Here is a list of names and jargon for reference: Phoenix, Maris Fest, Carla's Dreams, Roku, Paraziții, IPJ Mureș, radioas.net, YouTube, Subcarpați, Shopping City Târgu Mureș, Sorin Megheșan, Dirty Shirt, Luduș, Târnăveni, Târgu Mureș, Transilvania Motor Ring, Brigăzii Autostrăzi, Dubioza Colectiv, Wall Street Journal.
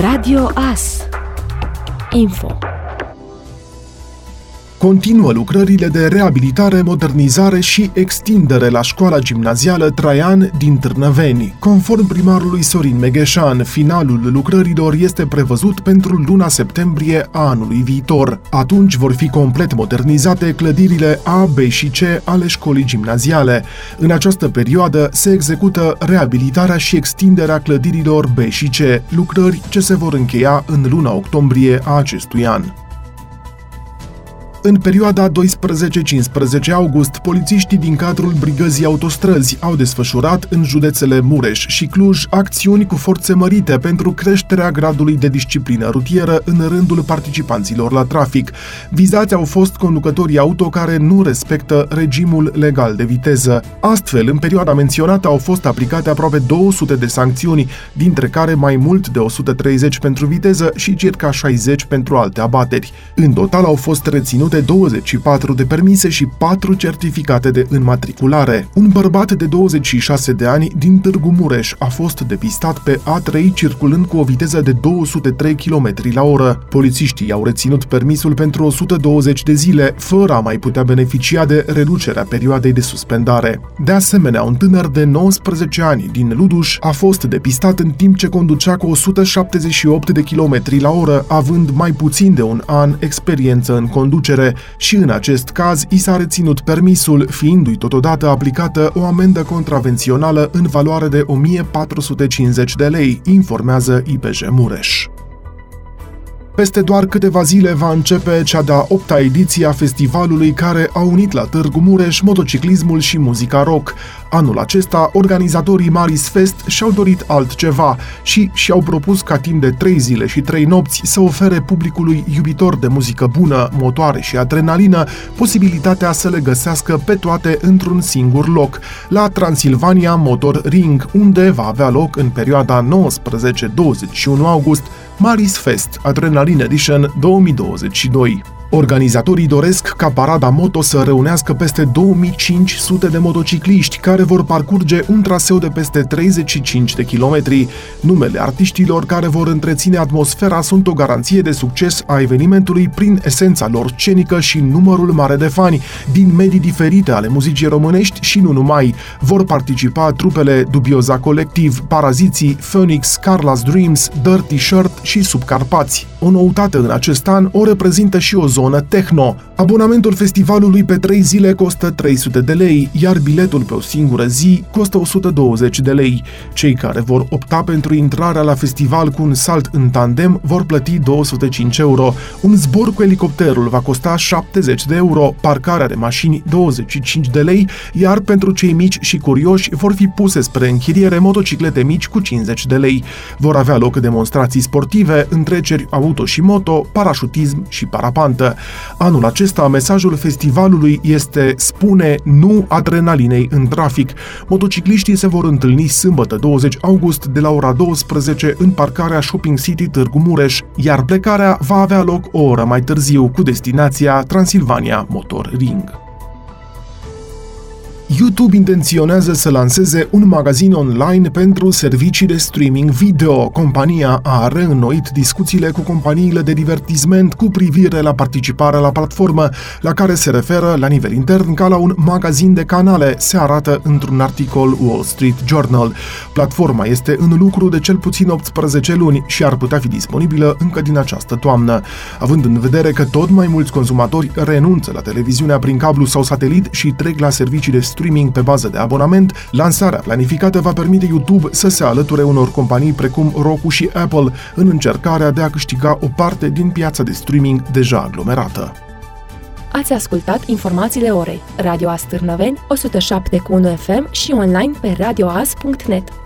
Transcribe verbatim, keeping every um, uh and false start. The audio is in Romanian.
Radio As Info. Continuă lucrările de reabilitare, modernizare și extindere la școala gimnazială Traian din Târnăveni. Conform primarului Sorin Megheșan, finalul lucrărilor este prevăzut pentru luna septembrie a anului viitor. Atunci vor fi complet modernizate clădirile A, B și C ale școlii gimnaziale. În această perioadă se execută reabilitarea și extinderea clădirilor B și C, lucrări ce se vor încheia în luna octombrie a acestui an. În perioada doisprezece-cincisprezece august, polițiștii din cadrul Brigăzii Autostrăzi au desfășurat în județele Mureș și Cluj acțiuni cu forțe mărite pentru creșterea gradului de disciplină rutieră în rândul participanților la trafic. Vizați au fost conducătorii auto care nu respectă regimul legal de viteză. Astfel, în perioada menționată au fost aplicate aproape două sute de sancțiuni, dintre care mai mult de o sută treizeci pentru viteză și circa șaizeci pentru alte abateri. În total au fost reținute douăzeci și patru de permise și patru certificate de înmatriculare. Un bărbat de douăzeci și șase de ani din Târgu Mureș a fost depistat pe A trei circulând cu o viteză de două sute trei kilometri la oră. Polițiștii i-au reținut permisul pentru o sută douăzeci de zile, fără a mai putea beneficia de reducerea perioadei de suspendare. De asemenea, un tânăr de nouăsprezece ani din Luduș a fost depistat în timp ce conducea cu o sută șaptezeci și opt de kilometri la oră, având mai puțin de un an experiență în conducere. Și în acest caz i s-a reținut permisul, fiindu-i totodată aplicată o amendă contravențională în valoare de o mie patru sute cincizeci de lei, informează I P J Mureș. Peste doar câteva zile va începe cea de-a opta ediție a festivalului care a unit la Târgu Mureș motociclismul și muzica rock. Anul acesta, organizatorii Maris Fest și-au dorit altceva și și-au propus ca timp de trei zile și trei nopți să ofere publicului iubitor de muzică bună, motoare și adrenalină posibilitatea să le găsească pe toate într-un singur loc, la Transilvania Motor Ring, unde va avea loc în perioada nouăsprezece-douăzeci și unu august Maris Fest, Adrenaline Edition două mii douăzeci și doi. Organizatorii doresc ca parada moto să reunească peste două mii cinci sute de motocicliști care vor parcurge un traseu de peste treizeci și cinci de kilometri. Numele artiștilor care vor întreține atmosfera sunt o garanție de succes a evenimentului prin esența lor scenică și numărul mare de fani din medii diferite ale muzicii românești și nu numai. Vor participa trupele Dubioza Colectiv, Paraziții, Phoenix, Carla's Dreams, Dirty Shirt și Subcarpați. O noutate în acest an o reprezintă și o zonă techno. Abonamentul festivalului pe trei zile costă trei sute de lei, iar biletul pe o singură zi costă o sută douăzeci de lei. Cei care vor opta pentru intrarea la festival cu un salt în tandem vor plăti două sute cinci euro. Un zbor cu elicopterul va costa șaptezeci de euro, parcarea de mașini douăzeci și cinci de lei, iar pentru cei mici și curioși vor fi puse spre închiriere motociclete mici cu cincizeci de lei. Vor avea loc demonstrații sportive, întreceri auto și moto, parașutism și parapantă. Anul acesta, mesajul festivalului este: spune nu adrenalinei în trafic. Motocicliștii se vor întâlni sâmbătă douăzeci august de la ora douăsprezece în parcarea Shopping City Târgu Mureș, iar plecarea va avea loc o oră mai târziu cu destinația Transilvania Motor Ring. YouTube intenționează să lanseze un magazin online pentru servicii de streaming video. Compania a reînnoit discuțiile cu companiile de divertisment cu privire la participarea la platformă, la care se referă la nivel intern ca la un magazin de canale, se arată într-un articol Wall Street Journal. Platforma este în lucru de cel puțin optsprezece luni și ar putea fi disponibilă încă din această toamnă. Având în vedere că tot mai mulți consumatori renunță la televiziunea prin cablu sau satelit și trec la servicii de streaming pe bază de abonament, lansarea planificată va permite YouTube să se alăture unor companii precum Roku și Apple în încercarea de a câștiga o parte din piața de streaming deja aglomerată. Ați ascultat informațiile orei. Radio As Târnăveni, o sută șapte virgulă unu F M și online pe radioas punct net.